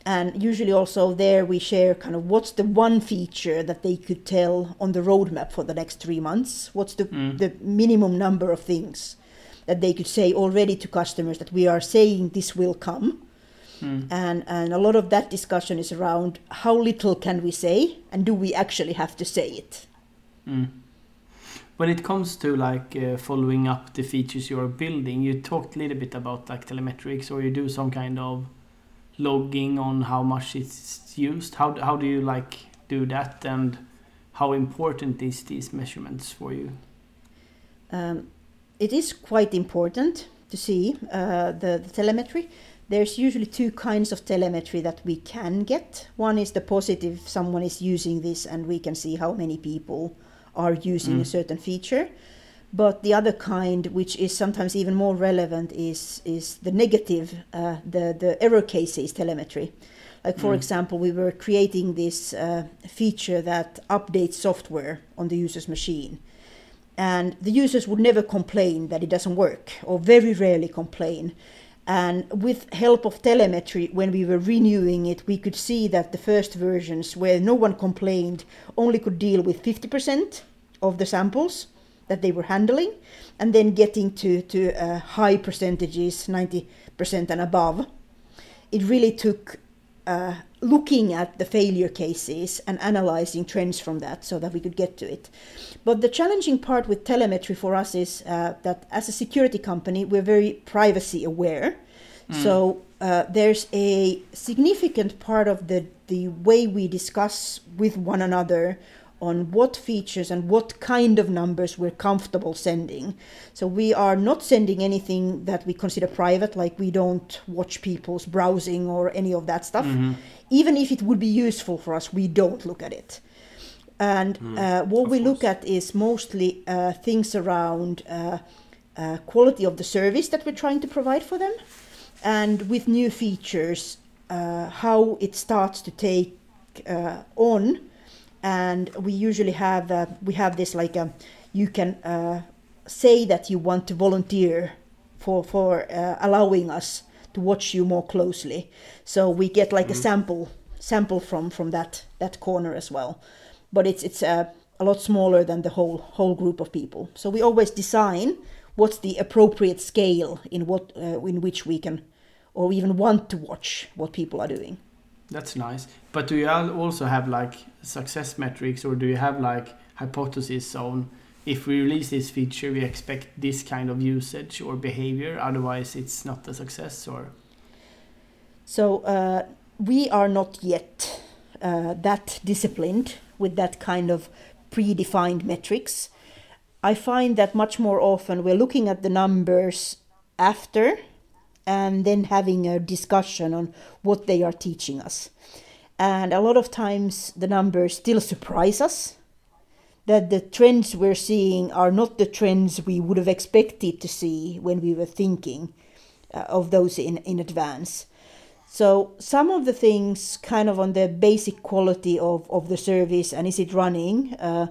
And usually also there we share kind of what's the one feature that they could tell on the roadmap for the next three months. What's the, mm. the minimum number of things that they could say already to customers that we are saying this will come. Mm. And and a lot of that discussion is around how little can we say and do we actually have to say it. Mm. When it comes to like uh, following up the features you are building, you talked a little bit about like telemetrics, or you do some kind of logging on how much it's used. How how do you like do that, and how important is these measurements for you? Um, it is quite important to see uh, the, the telemetry. There's usually two kinds of telemetry that we can get. One is the positive, someone is using this and we can see how many people are using mm. a certain feature. But the other kind, which is sometimes even more relevant, is is the negative, uh, the, the error cases telemetry. Like for mm. example, we were creating this uh, feature that updates software on the user's machine. And the users would never complain that it doesn't work, or very rarely complain. And with help of telemetry, when we were renewing it, we could see that the first versions where no one complained only could deal with fifty percent of the samples that they were handling, and then getting to, to uh, high percentages, ninety percent and above. It really took uh, looking at the failure cases and analyzing trends from that so that we could get to it. But the challenging part with telemetry for us is uh, that as a security company, we're very privacy aware. Mm. So uh, there's a significant part of the, the way we discuss with one another on what features and what kind of numbers we're comfortable sending. So we are not sending anything that we consider private, like we don't watch people's browsing or any of that stuff. Mm-hmm. Even if it would be useful for us, we don't look at it. And mm, uh, what we course. look at is mostly uh, things around uh, uh, quality of the service that we're trying to provide for them. And with new features, uh, how it starts to take uh, on. And we usually have uh, we have this like a, you can uh, say that you want to volunteer for for uh, allowing us to watch you more closely. So we get like mm. a sample sample from from that that corner as well. But it's it's uh, a lot smaller than the whole whole group of people. So we always design what's the appropriate scale in what uh, in which we can or even want to watch what people are doing. That's nice. But do you also have like success metrics, or do you have like hypothesis on if we release this feature, we expect this kind of usage or behavior, otherwise it's not a success? Or so uh, we are not yet uh, that disciplined with that kind of predefined metrics. I find that much more often we're looking at the numbers after and then having a discussion on what they are teaching us. And a lot of times the numbers still surprise us, that the trends we're seeing are not the trends we would have expected to see when we were thinking uh, of those in, in advance. So some of the things kind of on the basic quality of, of the service and is it running, uh,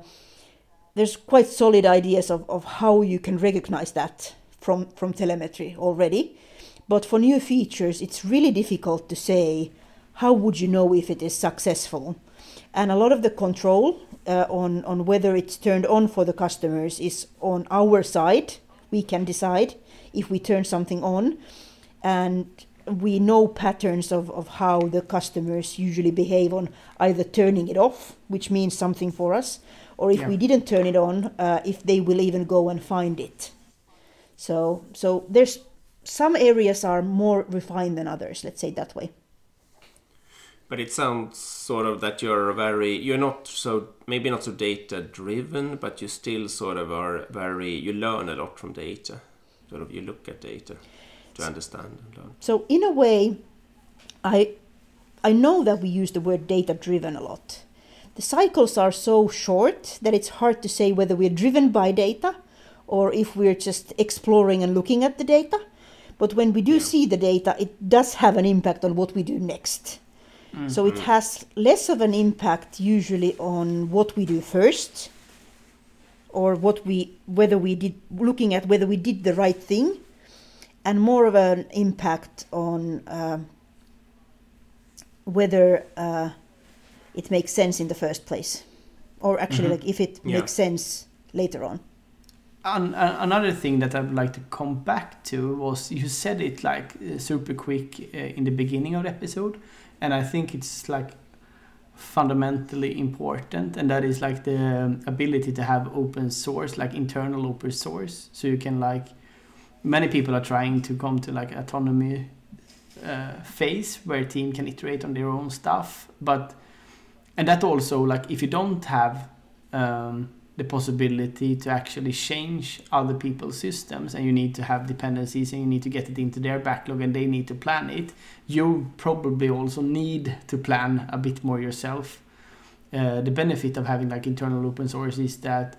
there's quite solid ideas of, of how you can recognize that from, from telemetry already. But for new features, it's really difficult to say, how would you know if it is successful? And a lot of the control uh, on, on whether it's turned on for the customers is on our side. We can decide if we turn something on. And we know patterns of, of how the customers usually behave on either turning it off, which means something for us, or if yeah. we didn't turn it on, uh, if they will even go and find it. So, so there's some areas are more refined than others, let's say that way. But it sounds sort of that you're very, you're not so, maybe not so data driven, but you still sort of are very, you learn a lot from data. Sort of you look at data to understand and learn. So in a way, I, I know that we use the word data driven a lot. The cycles are so short that it's hard to say whether we're driven by data or if we're just exploring and looking at the data. But when we do yeah. see the data, it does have an impact on what we do next. Mm-hmm. So it has less of an impact usually on what we do first, or what we whether we did looking at whether we did the right thing, and more of an impact on uh, whether uh, it makes sense in the first place, or actually mm-hmm. like if it yeah. makes sense later on. An- another thing that I would like to come back to was you said it like super quick uh, in the beginning of the episode. And I think it's like fundamentally important, and that is like the ability to have open source, like internal open source. So you can like, many people are trying to come to like autonomy uh, phase where a team can iterate on their own stuff. But, and that also like, if you don't have um, the possibility to actually change other people's systems, and you need to have dependencies, and you need to get it into their backlog, and they need to plan it, you probably also need to plan a bit more yourself. Uh, the benefit of having like internal open source is that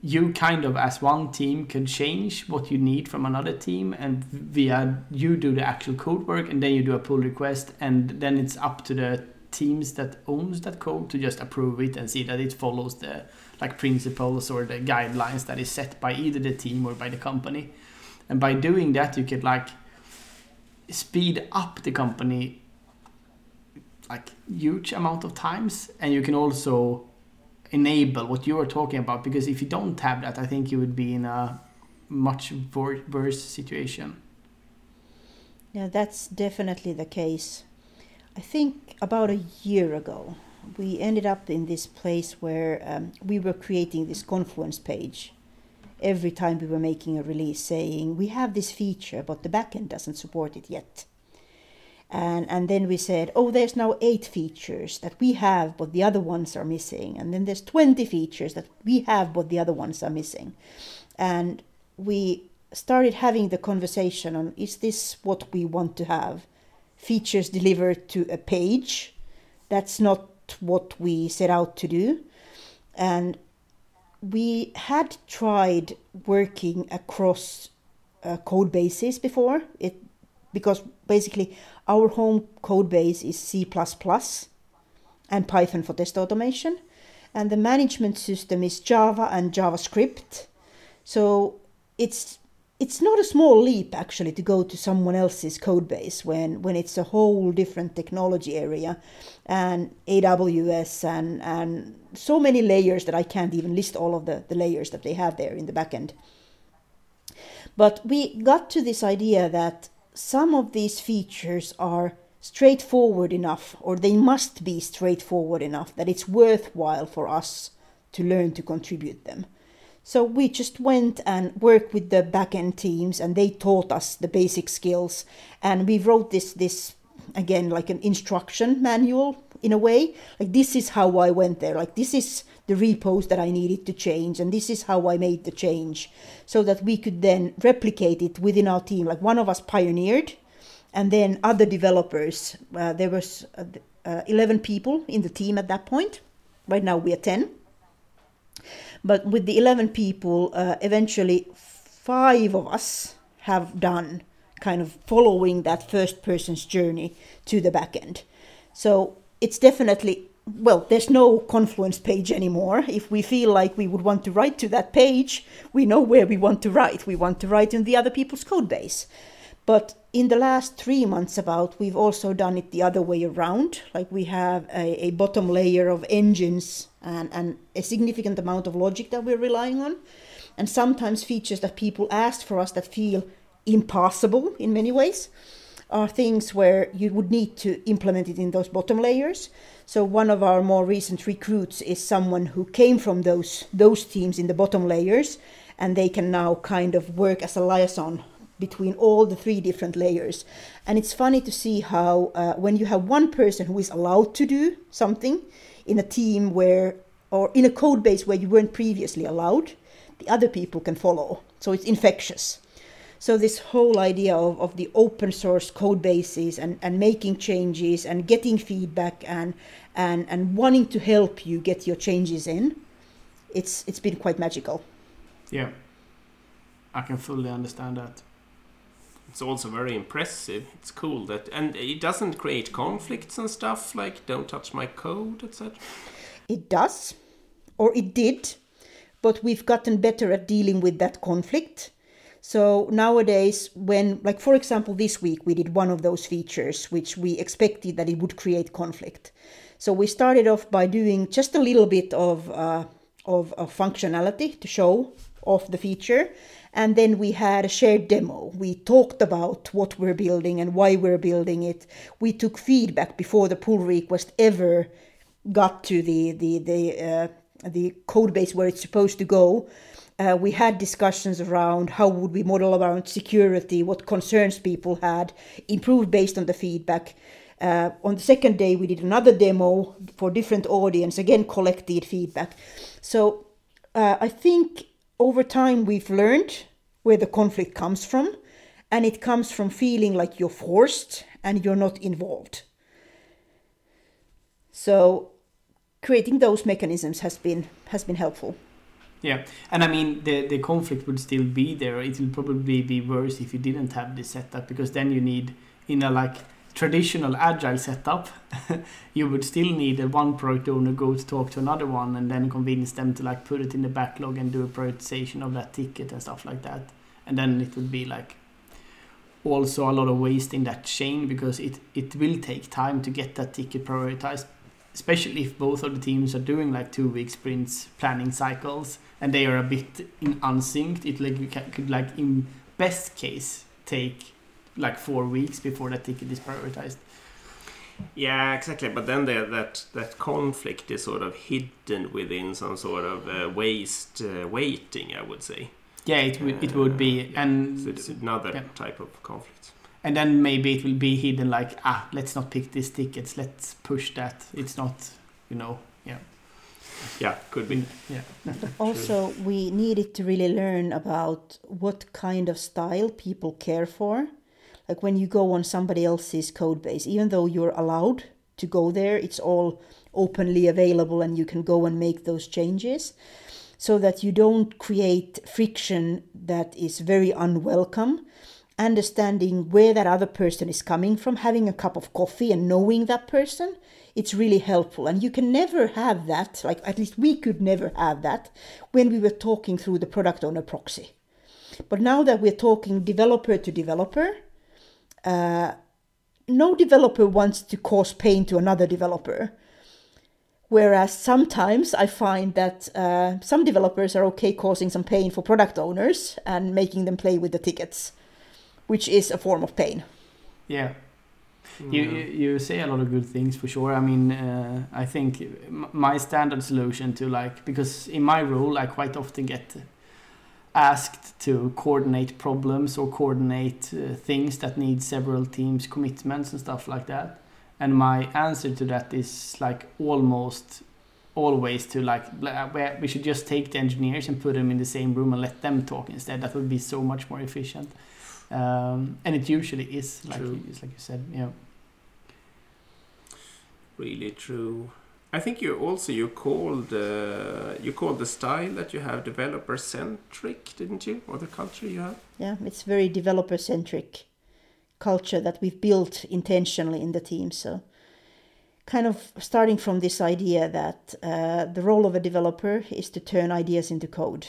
you kind of as one team can change what you need from another team, and via you do the actual code work, and then you do a pull request, and then it's up to the teams that owns that code to just approve it and see that it follows the like principles or the guidelines that is set by either the team or by the company. And by doing that, you could like speed up the company like huge amount of times, and you can also enable what you are talking about, because if you don't have that, I think you would be in a much worse situation. Yeah, that's definitely the case. I think about a year ago, we ended up in this place where um, we were creating this Confluence page every time we were making a release saying, we have this feature, but the backend doesn't support it yet. And, and then we said, oh, there's now eight features that we have, but the other ones are missing. And then there's twenty features that we have, but the other ones are missing. And we started having the conversation on, is this what we want to have? Features delivered to a page? That's not what we set out to do. And we had tried working across uh, code bases before, it because basically our home code base is C plus plus and Python for test automation, and the management system is Java and JavaScript. So it's it's not a small leap actually to go to someone else's code base when, when it's a whole different technology area and A W S and, and so many layers that I can't even list all of the, the layers that they have there in the backend. But we got to this idea that some of these features are straightforward enough, or they must be straightforward enough that it's worthwhile for us to learn to contribute them. So we just went and worked with the back-end teams, and they taught us the basic skills. And we wrote this, this again, like an instruction manual in a way. Like, this is how I went there. Like, this is the repos that I needed to change, and this is how I made the change. So that we could then replicate it within our team. Like, one of us pioneered, and then other developers. Uh, there was uh, uh, eleven people in the team at that point. Right now we are ten. But with the eleven people, uh, eventually five of us have done kind of following that first person's journey to the back end. So it's definitely, well, there's no Confluence page anymore. If we feel like we would want to write to that page, we know where we want to write. We want to write in the other people's code base. But in the last three months about, we've also done it the other way around. Like, we have a, a bottom layer of engines and, and a significant amount of logic that we're relying on. And sometimes features that people ask for us that feel impossible in many ways are things where you would need to implement it in those bottom layers. So one of our more recent recruits is someone who came from those, those teams in the bottom layers, and they can now kind of work as a liaison between all the three different layers. And it's funny to see how uh, when you have one person who is allowed to do something in a team where, or in a code base where you weren't previously allowed, the other people can follow. So it's infectious. So this whole idea of, of the open source code bases and, and making changes and getting feedback and, and and wanting to help you get your changes in, it's it's been quite magical. Yeah, I can fully understand that. It's also very impressive. It's cool that, and it doesn't create conflicts and stuff like don't touch my code, et cetera. It does, or it did, but we've gotten better at dealing with that conflict. So nowadays, when, like, for example, this week, we did one of those features, which we expected that it would create conflict. So we started off by doing just a little bit of, uh, of, of functionality to show off the feature. And then we had a shared demo. We talked about what we're building and why we're building it. We took feedback before the pull request ever got to the, the, the, uh, the code base where it's supposed to go. Uh, we had discussions around how would we model around security, what concerns people had, improved based on the feedback. Uh, on the second day, we did another demo for different audience, again, collected feedback. So uh, I think over time we've learned where the conflict comes from, and it comes from feeling like you're forced and you're not involved. So creating those mechanisms has been has been helpful. Yeah, and I mean, the, the conflict would still be there. It will probably be worse if you didn't have this setup, because then you need, in a like traditional agile setup, you would still need a one product owner go to talk to another one and then convince them to like put it in the backlog and do a prioritization of that ticket and stuff like that. And then it would be like also a lot of waste in that chain, because it, it will take time to get that ticket prioritized. Especially if both of the teams are doing like two-week sprints, planning cycles, and they are a bit in unsynced, it like you can, could like in best case take like four weeks before that ticket is prioritized. Yeah, exactly. But then there, that that conflict is sort of hidden within some sort of uh, waste uh, waiting, I would say. Yeah, it would it would be, uh, and so it's another yeah. type of conflict. And then maybe it will be hidden like, ah, let's not pick these tickets. Let's push that. It's not, you know, yeah. Yeah, could be. Yeah. Also, we needed to really learn about what kind of style people care for. Like when you go on somebody else's code base, even though you're allowed to go there, it's all openly available and you can go and make those changes so that you don't create friction that is very unwelcome. Understanding where that other person is coming from, having a cup of coffee and knowing that person, it's really helpful. And you can never have that, like at least we could never have that when we were talking through the product owner proxy. But now that we're talking developer to developer, uh, no developer wants to cause pain to another developer. Whereas sometimes I find that uh, some developers are okay causing some pain for product owners and making them play with the tickets, which is a form of pain. Yeah. You, you you say a lot of good things for sure. I mean, uh, I think my standard solution to like, because in my role, I quite often get asked to coordinate problems or coordinate uh, things that need several teams' commitments and stuff like that. And my answer to that is like almost always to like, we should just take the engineers and put them in the same room and let them talk instead. That would be so much more efficient. Um, and it usually is, like you, like you said, yeah. Really true. I think you also you called uh, you called the style that you have developer centric, didn't you? Or the culture you have? Yeah, it's very developer centric culture that we've built intentionally in the team. So, kind of starting from this idea that uh, the role of a developer is to turn ideas into code.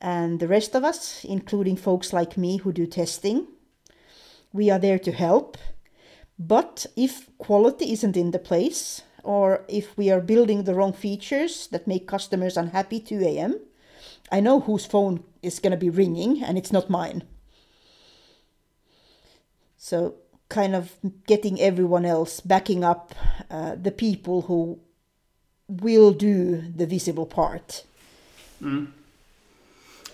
And the rest of us, including folks like me who do testing, we are there to help. But if quality isn't in the place, or if we are building the wrong features that make customers unhappy two a.m., I know whose phone is going to be ringing, and it's not mine. So kind of getting everyone else, backing up uh, the people who will do the visible part. Mm.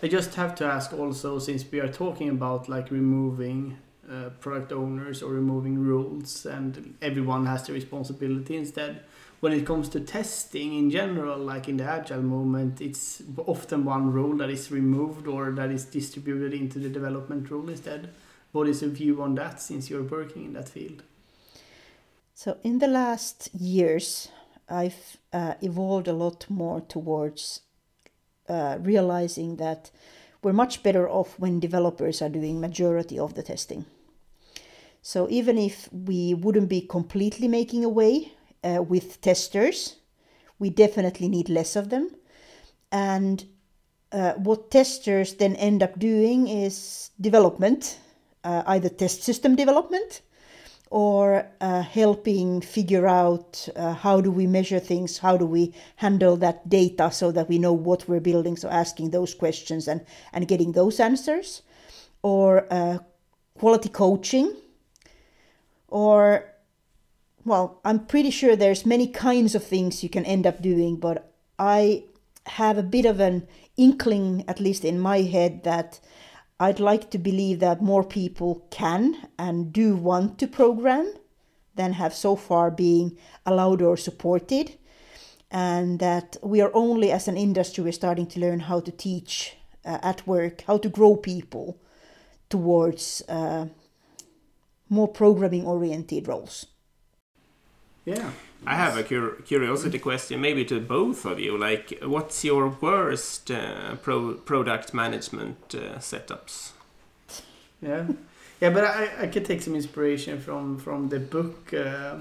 I just have to ask also, since we are talking about like removing uh, product owners or removing rules, and everyone has the responsibility instead. When it comes to testing in general, like in the agile movement, it's often one rule that is removed or that is distributed into the development rule instead. What is your view on that, since you're working in that field? So in the last years, I've uh, evolved a lot more towards uh, realizing that we're much better off when developers are doing majority of the testing. So even if we wouldn't be completely making away Uh, with testers, we definitely need less of them. And uh, what testers then end up doing is development, uh, either test system development or uh, helping figure out uh, how do we measure things, how do we handle that data so that we know what we're building, so asking those questions and, and getting those answers, or uh, quality coaching, or well, I'm pretty sure there's many kinds of things you can end up doing, but I have a bit of an inkling, at least in my head, that I'd like to believe that more people can and do want to program than have so far been allowed or supported. And that we are only, as an industry, we're starting to learn how to teach uh, at work, how to grow people towards uh, more programming-oriented roles. Yeah, I have a cur- curiosity question, maybe to both of you. Like, what's your worst uh, pro- product management uh, setups? Yeah, yeah, but I, I could take some inspiration from from the book. Uh,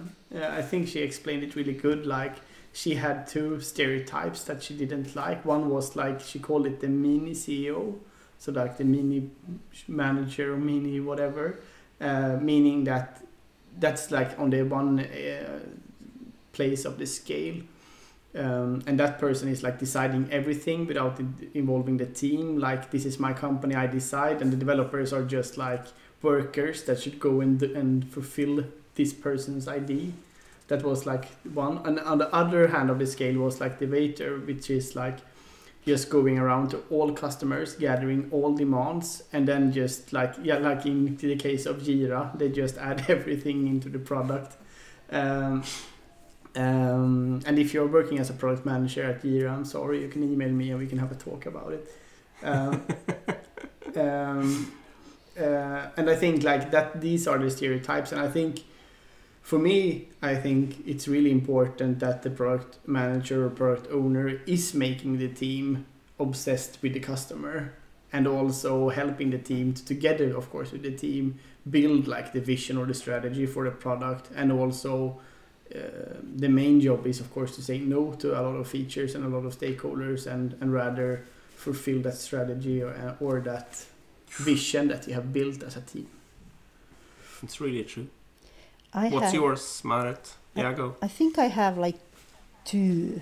I think she explained it really good. Like, she had two stereotypes that she didn't like. One was like she called it the mini C E O, so like the mini manager or mini whatever, uh, meaning that. That's like on the one uh, place of the scale. Um, and that person is like deciding everything without involving the team. Like, this is my company, I decide. And the developers are just like workers that should go and, and fulfill this person's I D. That was like one. And on the other hand of the scale was like the waiter, which is like just going around to all customers, gathering all demands, and then just like, yeah, like in the case of Jira, they just add everything into the product. Um, um, and if you're working as a product manager at Jira, I'm sorry, you can email me and we can have a talk about it. Um, um, uh, and I think like that, these are the stereotypes. And I think for me, I think it's really important that the product manager or product owner is making the team obsessed with the customer, and also helping the team to, together, of course, with the team, build like the vision or the strategy for the product. And also uh, the main job is, of course, to say no to a lot of features and a lot of stakeholders, and, and rather fulfill that strategy or, or that vision that you have built as a team. It's really true. I What's have, yours, Marit? Yeah, I, go. I think I have like two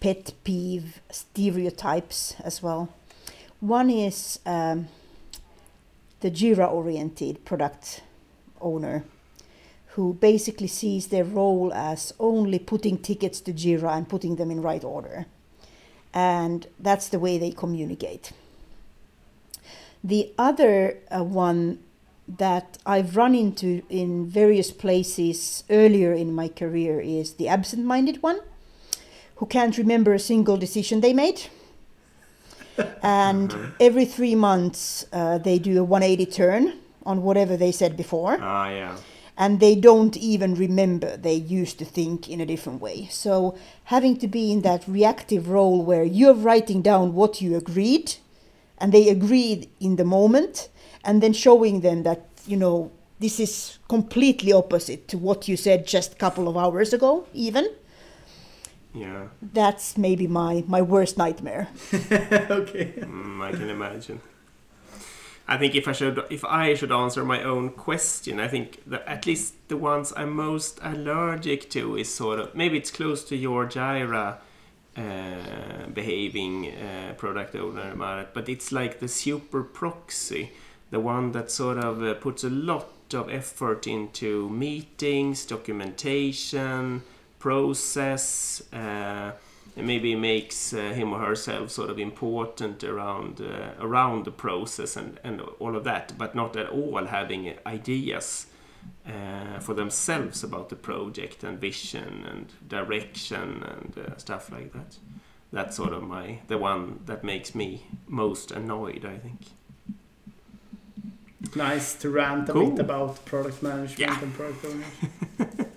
pet peeve stereotypes as well. One is um, the Jira-oriented product owner, who basically sees their role as only putting tickets to Jira and putting them in right order. And that's the way they communicate. The other uh, one that I've run into in various places earlier in my career is the absent-minded one, who can't remember a single decision they made. And every three months uh, they do a one eighty turn on whatever they said before. Ah, yeah. And they don't even remember they used to think in a different way. So having to be in that reactive role where you're writing down what you agreed, and they agreed in the moment, and then showing them that, you know, this is completely opposite to what you said just a couple of hours ago, even. Yeah. That's maybe my, my worst nightmare. Okay. Mm, I can imagine. I think if I should if I should answer my own question, I think that at least the ones I'm most allergic to is sort of, maybe it's close to your Jira uh, behaving uh, product owner, Marit, but it's like the super proxy. The one that sort of uh, puts a lot of effort into meetings, documentation, process, uh, maybe makes uh, him or herself sort of important around uh, around the process and, and all of that, but not at all having ideas uh, for themselves about the project and vision and direction and uh, stuff like that. That's sort of my the one that makes me most annoyed, I think. Nice to rant a cool. bit about product management yeah. and product ownership.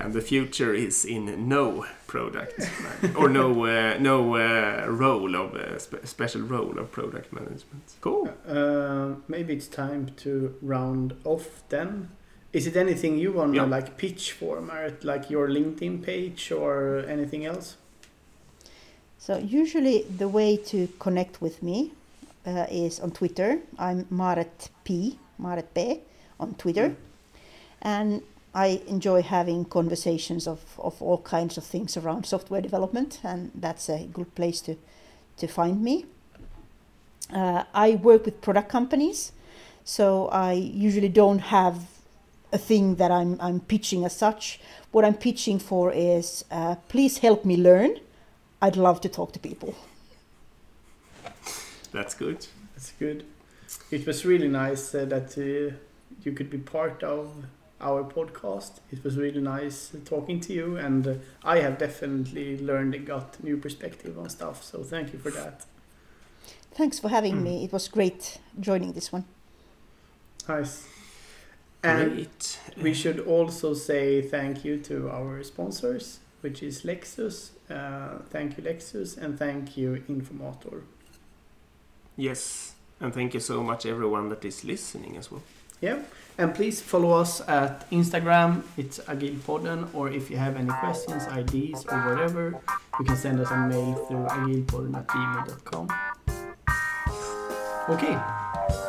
And the future is in no product man- or no uh, no uh, role of uh, spe- special role of product management. Cool. Uh, maybe it's time to round off then. Is it anything you want to yep. like pitch for, Marit, like your LinkedIn page or anything else? So usually the way to connect with me uh, is on Twitter. I'm Marit P, Marit P on Twitter, mm. and I enjoy having conversations of, of all kinds of things around software development, and that's a good place to, to find me. Uh, I work with product companies, so I usually don't have a thing that I'm, I'm pitching as such. What I'm pitching for is, uh, please help me learn. I'd love to talk to people. That's good. That's good. It was really nice uh, that uh, you could be part of our podcast. It was really nice talking to you, and uh, I have definitely learned and got new perspective on stuff, so thank you for that. Thanks for having mm. me. It was great joining this one. Nice. And great. We should also say thank you to our sponsors, which is Lexus. Uh, thank you, Lexus, and thank you, Informator. Yes, and thank you so much everyone that is listening as well. Yeah, and please follow us at Instagram, it's Agilpodden, or if you have any questions, I Ds, or whatever, you can send us a mail through agilpodden at gmail dot com. Okay.